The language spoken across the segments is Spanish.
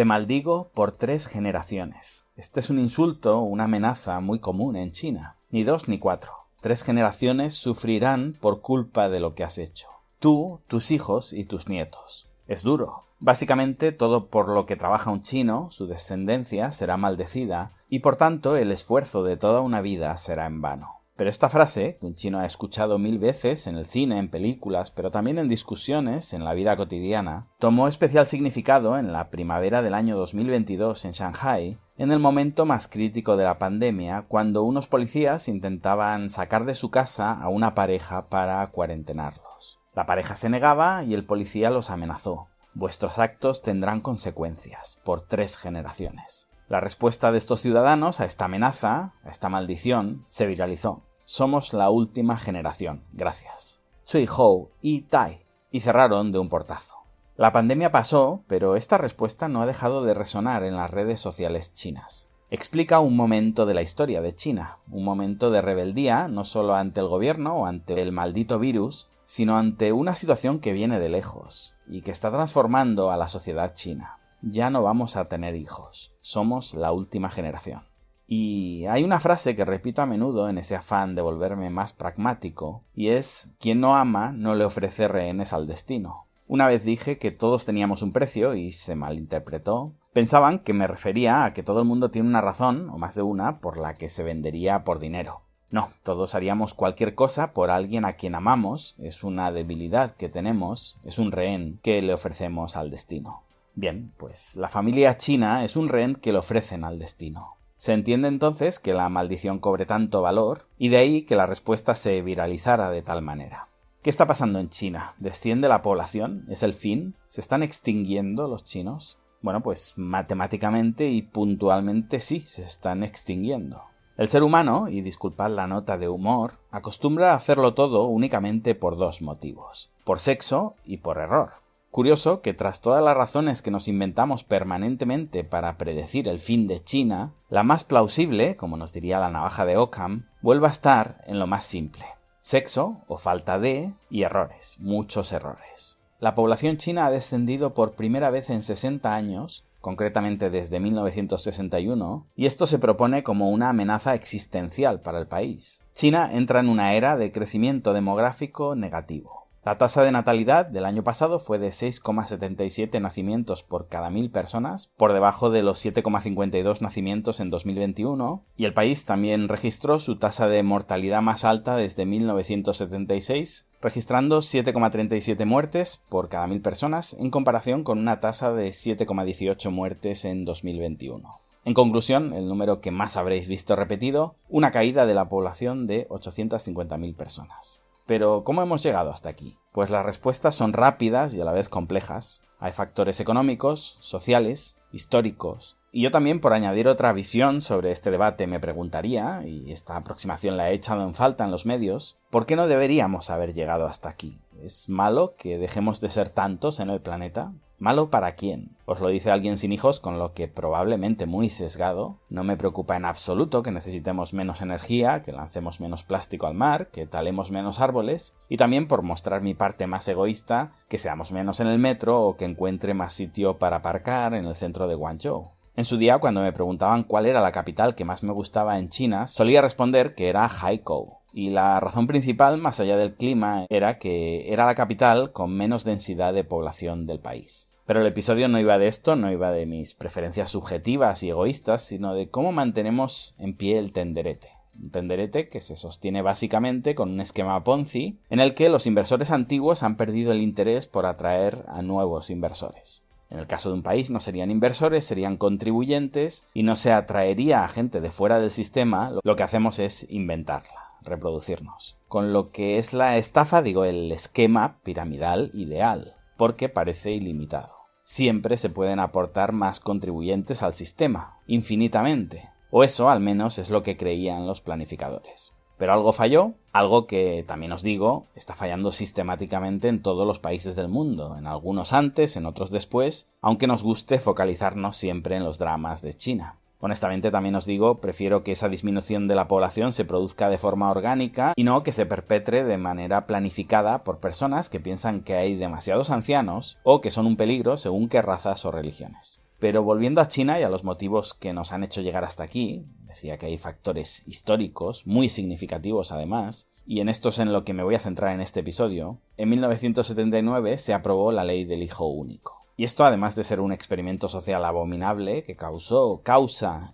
Te maldigo por 3 generaciones. Este es un insulto, una amenaza muy común en China. Ni 2 ni 4. 3 generaciones sufrirán por culpa de lo que has hecho. Tú, tus hijos y tus nietos. Es duro. Básicamente, todo por lo que trabaja un chino, su descendencia será maldecida y, por tanto, el esfuerzo de toda una vida será en vano. Pero esta frase, que un chino ha escuchado 1000 veces en el cine, en películas, pero también en discusiones en la vida cotidiana, tomó especial significado en la primavera del año 2022 en Shanghái, en el momento más crítico de la pandemia, cuando unos policías intentaban sacar de su casa a una pareja para cuarentenarlos. La pareja se negaba y el policía los amenazó. Vuestros actos tendrán consecuencias por 3 generaciones. La respuesta de estos ciudadanos a esta amenaza, a esta maldición, se viralizó. Somos la última generación, gracias. Cui Hou y Tai, y cerraron de un portazo. La pandemia pasó, pero esta respuesta no ha dejado de resonar en las redes sociales chinas. Explica un momento de la historia de China, un momento de rebeldía no solo ante el gobierno o ante el maldito virus, sino ante una situación que viene de lejos y que está transformando a la sociedad china. Ya no vamos a tener hijos. Somos la última generación. Y hay una frase que repito a menudo en ese afán de volverme más pragmático, y es: quien no ama no le ofrece rehenes al destino. Una vez dije que todos teníamos un precio y se malinterpretó. Pensaban que me refería a que todo el mundo tiene una razón, o más de una, por la que se vendería por dinero. No, todos haríamos cualquier cosa por alguien a quien amamos, es una debilidad que tenemos, es un rehén que le ofrecemos al destino. Bien, pues la familia china es un rehén que le ofrecen al destino. Se entiende entonces que la maldición cobre tanto valor, y de ahí que la respuesta se viralizara de tal manera. ¿Qué está pasando en China? ¿Desciende la población? ¿Es el fin? ¿Se están extinguiendo los chinos? Bueno, pues matemáticamente y puntualmente sí, se están extinguiendo. El ser humano, y disculpad la nota de humor, acostumbra a hacerlo todo únicamente por 2 motivos. Por sexo y por error. Curioso que tras todas las razones que nos inventamos permanentemente para predecir el fin de China, la más plausible, como nos diría la navaja de Occam, vuelva a estar en lo más simple. Sexo o falta de, y errores, muchos errores. La población china ha descendido por primera vez en 60 años, concretamente desde 1961, y esto se propone como una amenaza existencial para el país. China entra en una era de crecimiento demográfico negativo. La tasa de natalidad del año pasado fue de 6,77 nacimientos por cada 1000 personas, por debajo de los 7,52 nacimientos en 2021, y el país también registró su tasa de mortalidad más alta desde 1976, registrando 7,37 muertes por cada 1000 personas en comparación con una tasa de 7,18 muertes en 2021. En conclusión, el número que más habréis visto repetido, una caída de la población de 850.000 personas. Pero, ¿cómo hemos llegado hasta aquí? Pues las respuestas son rápidas y a la vez complejas. Hay factores económicos, sociales, históricos. Y yo también, por añadir otra visión sobre este debate, me preguntaría, y esta aproximación la he echado en falta en los medios, ¿por qué no deberíamos haber llegado hasta aquí? ¿Es malo que dejemos de ser tantos en el planeta? ¿Malo para quién? Os lo dice alguien sin hijos, con lo que probablemente muy sesgado. No me preocupa en absoluto que necesitemos menos energía, que lancemos menos plástico al mar, que talemos menos árboles, y también, por mostrar mi parte más egoísta, que seamos menos en el metro o que encuentre más sitio para aparcar en el centro de Guangzhou. En su día, cuando me preguntaban cuál era la capital que más me gustaba en China, solía responder que era Haikou. Y la razón principal, más allá del clima, era que era la capital con menos densidad de población del país. Pero el episodio no iba de esto, no iba de mis preferencias subjetivas y egoístas, sino de cómo mantenemos en pie el tenderete. Un tenderete que se sostiene básicamente con un esquema Ponzi, en el que los inversores antiguos han perdido el interés por atraer a nuevos inversores. En el caso de un país no serían inversores, serían contribuyentes y no se atraería a gente de fuera del sistema, lo que hacemos es inventarla, reproducirnos. Con lo que es la estafa, digo, el esquema piramidal ideal, porque parece ilimitado. Siempre se pueden aportar más contribuyentes al sistema, infinitamente, o eso al menos es lo que creían los planificadores. Pero algo falló, algo que, también os digo, está fallando sistemáticamente en todos los países del mundo, en algunos antes, en otros después, aunque nos guste focalizarnos siempre en los dramas de China. Honestamente, también os digo, prefiero que esa disminución de la población se produzca de forma orgánica y no que se perpetre de manera planificada por personas que piensan que hay demasiados ancianos o que son un peligro según qué razas o religiones. Pero volviendo a China y a los motivos que nos han hecho llegar hasta aquí, decía que hay factores históricos, muy significativos además, y en esto es en lo que me voy a centrar en este episodio. En 1979 se aprobó la Ley del Hijo Único. Y esto, además de ser un experimento social abominable que causará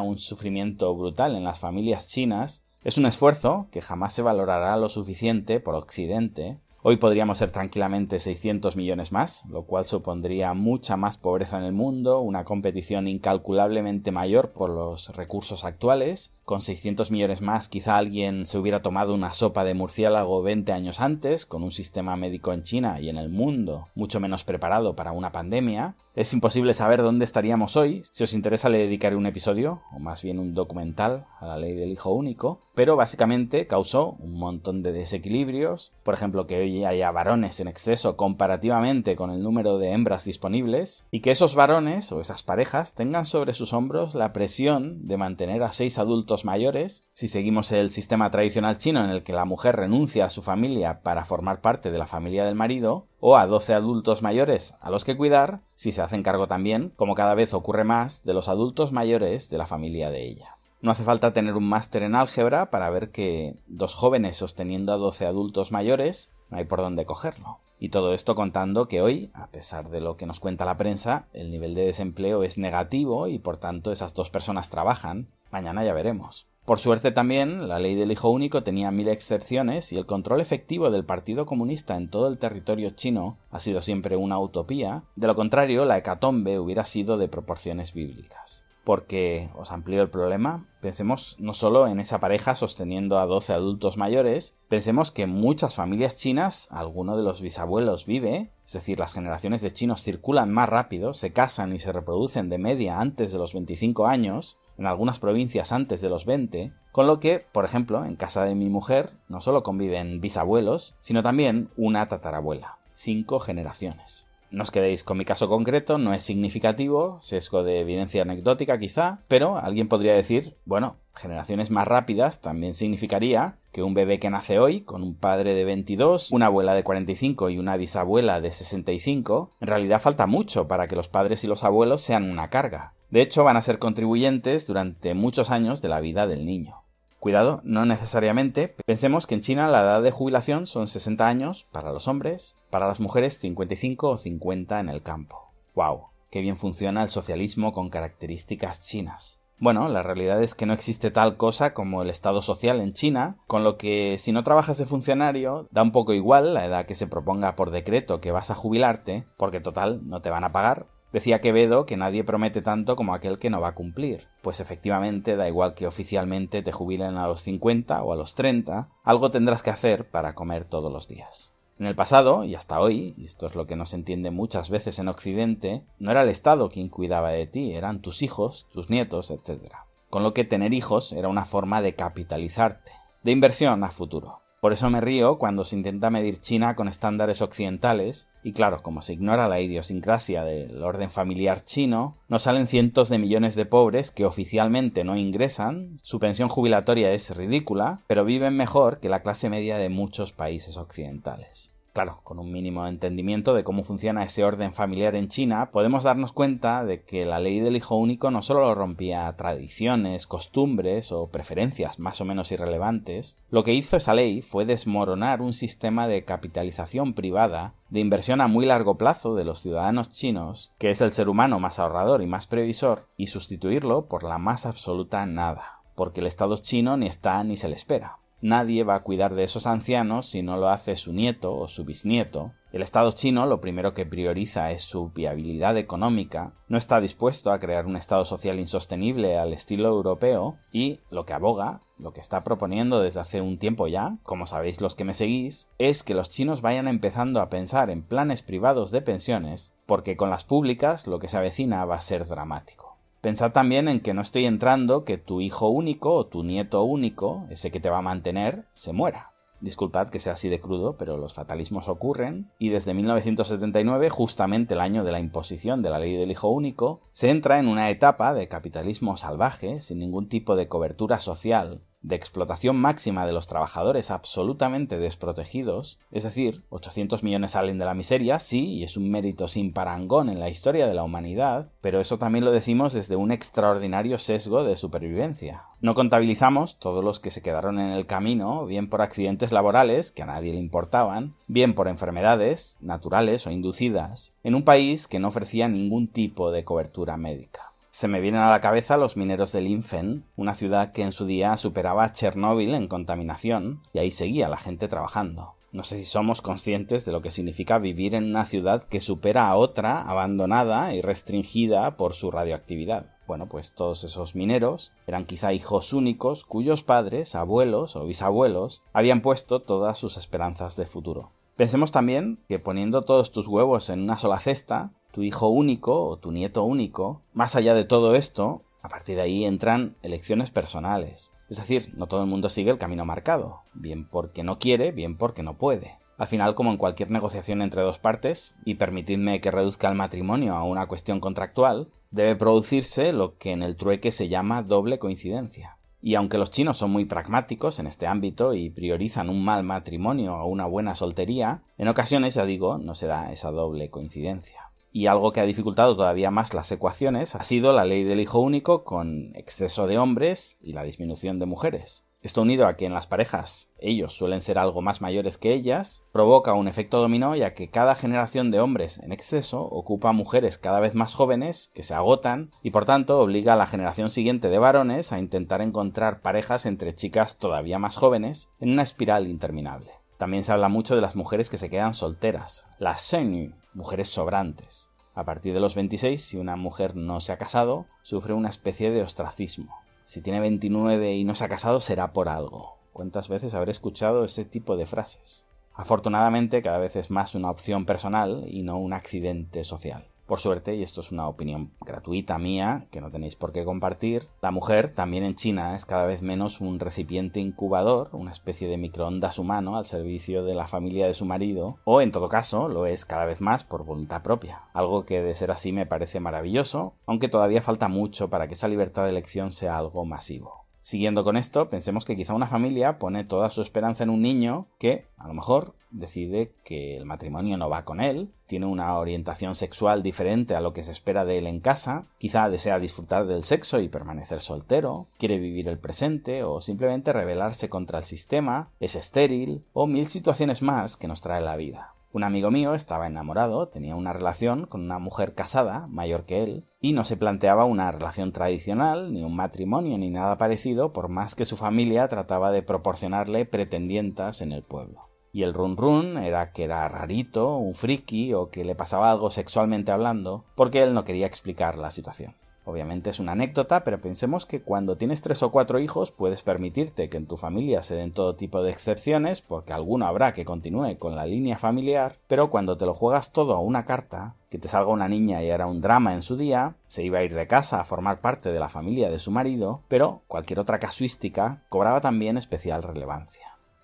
un sufrimiento brutal en las familias chinas, es un esfuerzo que jamás se valorará lo suficiente por Occidente. Hoy podríamos ser tranquilamente 600 millones más, lo cual supondría mucha más pobreza en el mundo, una competición incalculablemente mayor por los recursos actuales. Con 600 millones más quizá alguien se hubiera tomado una sopa de murciélago 20 años antes, con un sistema médico en China y en el mundo mucho menos preparado para una pandemia. Es imposible saber dónde estaríamos hoy. Si os interesa, le dedicaré un episodio, o más bien un documental, a la Ley del Hijo Único, pero básicamente causó un montón de desequilibrios. Por ejemplo, que hoy haya varones en exceso comparativamente con el número de hembras disponibles, y que esos varones o esas parejas tengan sobre sus hombros la presión de mantener a 6 adultos mayores. Si seguimos el sistema tradicional chino, en el que la mujer renuncia a su familia para formar parte de la familia del marido, o a 12 adultos mayores a los que cuidar, si se hacen cargo también, como cada vez ocurre más, de los adultos mayores de la familia de ella. No hace falta tener un máster en álgebra para ver que dos jóvenes sosteniendo a 12 adultos mayores no hay por dónde cogerlo. Y todo esto contando que hoy, a pesar de lo que nos cuenta la prensa, el nivel de desempleo es negativo y por tanto esas dos personas trabajan. Mañana ya veremos. Por suerte también, la Ley del Hijo Único tenía 1000 excepciones y el control efectivo del Partido Comunista en todo el territorio chino ha sido siempre una utopía. De lo contrario, la hecatombe hubiera sido de proporciones bíblicas. Porque, os amplío el problema, pensemos no solo en esa pareja sosteniendo a 12 adultos mayores, pensemos que en muchas familias chinas alguno de los bisabuelos vive, es decir, las generaciones de chinos circulan más rápido, se casan y se reproducen de media antes de los 25 años, en algunas provincias antes de los 20, con lo que, por ejemplo, en casa de mi mujer no solo conviven bisabuelos, sino también una tatarabuela, 5 generaciones. No os quedéis con mi caso concreto, no es significativo, sesgo de evidencia anecdótica quizá, pero alguien podría decir, bueno, generaciones más rápidas también significaría que un bebé que nace hoy, con un padre de 22, una abuela de 45 y una bisabuela de 65, en realidad falta mucho para que los padres y los abuelos sean una carga. De hecho, van a ser contribuyentes durante muchos años de la vida del niño. Cuidado, no necesariamente. Pensemos que en China la edad de jubilación son 60 años para los hombres, para las mujeres 55 o 50 en el campo. ¡Wow! ¡Qué bien funciona el socialismo con características chinas! Bueno, la realidad es que no existe tal cosa como el estado social en China, con lo que si no trabajas de funcionario, da un poco igual la edad que se proponga por decreto que vas a jubilarte, porque total, no te van a pagar. Decía Quevedo que nadie promete tanto como aquel que no va a cumplir. Pues efectivamente, da igual que oficialmente te jubilen a los 50 o a los 30, algo tendrás que hacer para comer todos los días. En el pasado, y hasta hoy, y esto es lo que no se entiende muchas veces en Occidente, no era el Estado quien cuidaba de ti, eran tus hijos, tus nietos, etc. Con lo que tener hijos era una forma de capitalizarte, de inversión a futuro. Por eso me río cuando se intenta medir China con estándares occidentales, y claro, como se ignora la idiosincrasia del orden familiar chino, nos salen cientos de millones de pobres que oficialmente no ingresan, su pensión jubilatoria es ridícula, pero viven mejor que la clase media de muchos países occidentales. Claro, con un mínimo entendimiento de cómo funciona ese orden familiar en China, podemos darnos cuenta de que la Ley del Hijo Único no solo rompía tradiciones, costumbres o preferencias más o menos irrelevantes, lo que hizo esa ley fue desmoronar un sistema de capitalización privada, de inversión a muy largo plazo de los ciudadanos chinos, que es el ser humano más ahorrador y más previsor, y sustituirlo por la más absoluta nada, porque el Estado chino ni está ni se le espera. Nadie va a cuidar de esos ancianos si no lo hace su nieto o su bisnieto. El Estado chino lo primero que prioriza es su viabilidad económica, no está dispuesto a crear un Estado social insostenible al estilo europeo y lo que aboga, lo que está proponiendo desde hace un tiempo ya, como sabéis los que me seguís, es que los chinos vayan empezando a pensar en planes privados de pensiones, porque con las públicas lo que se avecina va a ser dramático. Pensad también en que no estoy entrando que tu hijo único o tu nieto único, ese que te va a mantener, se muera. Disculpad que sea así de crudo, pero los fatalismos ocurren, y desde 1979, justamente el año de la imposición de la Ley del Hijo Único, se entra en una etapa de capitalismo salvaje, sin ningún tipo de cobertura social, de explotación máxima de los trabajadores absolutamente desprotegidos, es decir, 800 millones salen de la miseria, sí, y es un mérito sin parangón en la historia de la humanidad, pero eso también lo decimos desde un extraordinario sesgo de supervivencia. No contabilizamos todos los que se quedaron en el camino, bien por accidentes laborales, que a nadie le importaban, bien por enfermedades, naturales o inducidas, en un país que no ofrecía ningún tipo de cobertura médica. Se me vienen a la cabeza los mineros de Linfen, una ciudad que en su día superaba a Chernóbil en contaminación, y ahí seguía la gente trabajando. No sé si somos conscientes de lo que significa vivir en una ciudad que supera a otra, abandonada y restringida por su radioactividad. Bueno, pues todos esos mineros eran quizá hijos únicos cuyos padres, abuelos o bisabuelos habían puesto todas sus esperanzas de futuro. Pensemos también que poniendo todos tus huevos en una sola cesta, tu hijo único o tu nieto único, más allá de todo esto, a partir de ahí entran elecciones personales. Es decir, no todo el mundo sigue el camino marcado, bien porque no quiere, bien porque no puede. Al final, como en cualquier negociación entre dos partes, y permitidme que reduzca el matrimonio a una cuestión contractual, debe producirse lo que en el trueque se llama doble coincidencia. Y aunque los chinos son muy pragmáticos en este ámbito y priorizan un mal matrimonio a una buena soltería, en ocasiones, ya digo, no se da esa doble coincidencia. Y algo que ha dificultado todavía más las ecuaciones ha sido la ley del hijo único con exceso de hombres y la disminución de mujeres. Esto unido a que en las parejas ellos suelen ser algo más mayores que ellas, provoca un efecto dominó ya que cada generación de hombres en exceso ocupa mujeres cada vez más jóvenes que se agotan y por tanto obliga a la generación siguiente de varones a intentar encontrar parejas entre chicas todavía más jóvenes en una espiral interminable. También se habla mucho de las mujeres que se quedan solteras, las sheng nu, mujeres sobrantes. A partir de los 26, si una mujer no se ha casado, sufre una especie de ostracismo. Si tiene 29 y no se ha casado, será por algo. ¿Cuántas veces habré escuchado ese tipo de frases? Afortunadamente, cada vez es más una opción personal y no un accidente social. Por suerte, y esto es una opinión gratuita mía, que no tenéis por qué compartir, la mujer, también en China, es cada vez menos un recipiente incubador, una especie de microondas humano al servicio de la familia de su marido, o en todo caso, lo es cada vez más por voluntad propia. Algo que de ser así me parece maravilloso, aunque todavía falta mucho para que esa libertad de elección sea algo masivo. Siguiendo con esto, pensemos que quizá una familia pone toda su esperanza en un niño que, a lo mejor, decide que el matrimonio no va con él, tiene una orientación sexual diferente a lo que se espera de él en casa, quizá desea disfrutar del sexo y permanecer soltero, quiere vivir el presente o simplemente rebelarse contra el sistema, es estéril o mil situaciones más que nos trae la vida. Un amigo mío estaba enamorado, tenía una relación con una mujer casada, mayor que él, y no se planteaba una relación tradicional, ni un matrimonio, ni nada parecido, por más que su familia trataba de proporcionarle pretendientas en el pueblo. Y el run run era que era rarito, un friki o que le pasaba algo sexualmente hablando, porque él no quería explicar la situación. Obviamente es una anécdota, pero pensemos que cuando tienes 3 o 4 hijos puedes permitirte que en tu familia se den todo tipo de excepciones, porque alguno habrá que continúe con la línea familiar, pero cuando te lo juegas todo a una carta, que te salga una niña y era un drama en su día, se iba a ir de casa a formar parte de la familia de su marido, pero cualquier otra casuística cobraba también especial relevancia.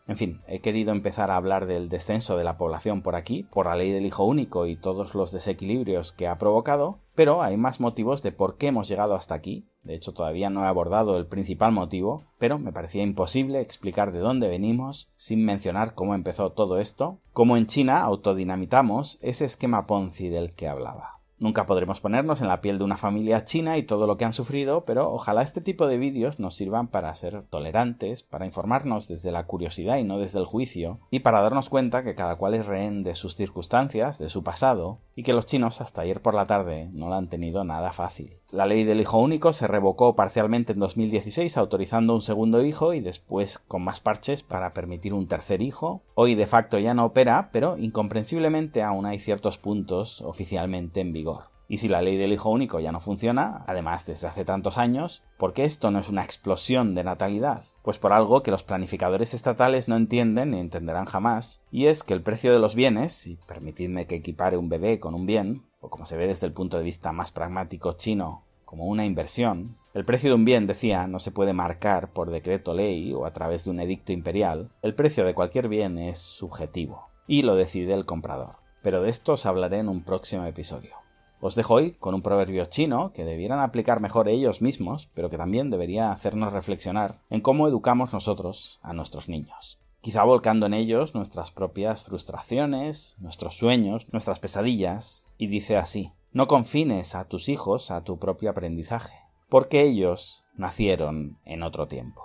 En fin, he querido empezar a hablar del descenso de la población por aquí, por la ley del hijo único y todos los desequilibrios que ha provocado, pero hay más motivos de por qué hemos llegado hasta aquí. De hecho, todavía no he abordado el principal motivo, pero me parecía imposible explicar de dónde venimos sin mencionar cómo empezó todo esto, cómo en China autodinamitamos ese esquema Ponzi del que hablaba. Nunca podremos ponernos en la piel de una familia china y todo lo que han sufrido, pero ojalá este tipo de vídeos nos sirvan para ser tolerantes, para informarnos desde la curiosidad y no desde el juicio, y para darnos cuenta que cada cual es rehén de sus circunstancias, de su pasado, y que los chinos hasta ayer por la tarde no la han tenido nada fácil. La ley del hijo único se revocó parcialmente en 2016 autorizando un segundo hijo y después con más parches para permitir un tercer hijo. Hoy de facto ya no opera, pero incomprensiblemente aún hay ciertos puntos oficialmente en vigor. Y si la ley del hijo único ya no funciona, además desde hace tantos años, ¿por qué esto no es una explosión de natalidad? Pues por algo que los planificadores estatales no entienden ni entenderán jamás, y es que el precio de los bienes, y permitidme que equipare un bebé con un bien, o como se ve desde el punto de vista más pragmático chino, como una inversión, el precio de un bien, decía, no se puede marcar por decreto ley o a través de un edicto imperial, el precio de cualquier bien es subjetivo, y lo decide el comprador. Pero de esto os hablaré en un próximo episodio. Os dejo hoy con un proverbio chino que debieran aplicar mejor ellos mismos, pero que también debería hacernos reflexionar en cómo educamos nosotros a nuestros niños. Quizá volcando en ellos nuestras propias frustraciones, nuestros sueños, nuestras pesadillas, y dice así: no confines a tus hijos a tu propio aprendizaje, porque ellos nacieron en otro tiempo.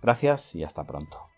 Gracias y hasta pronto.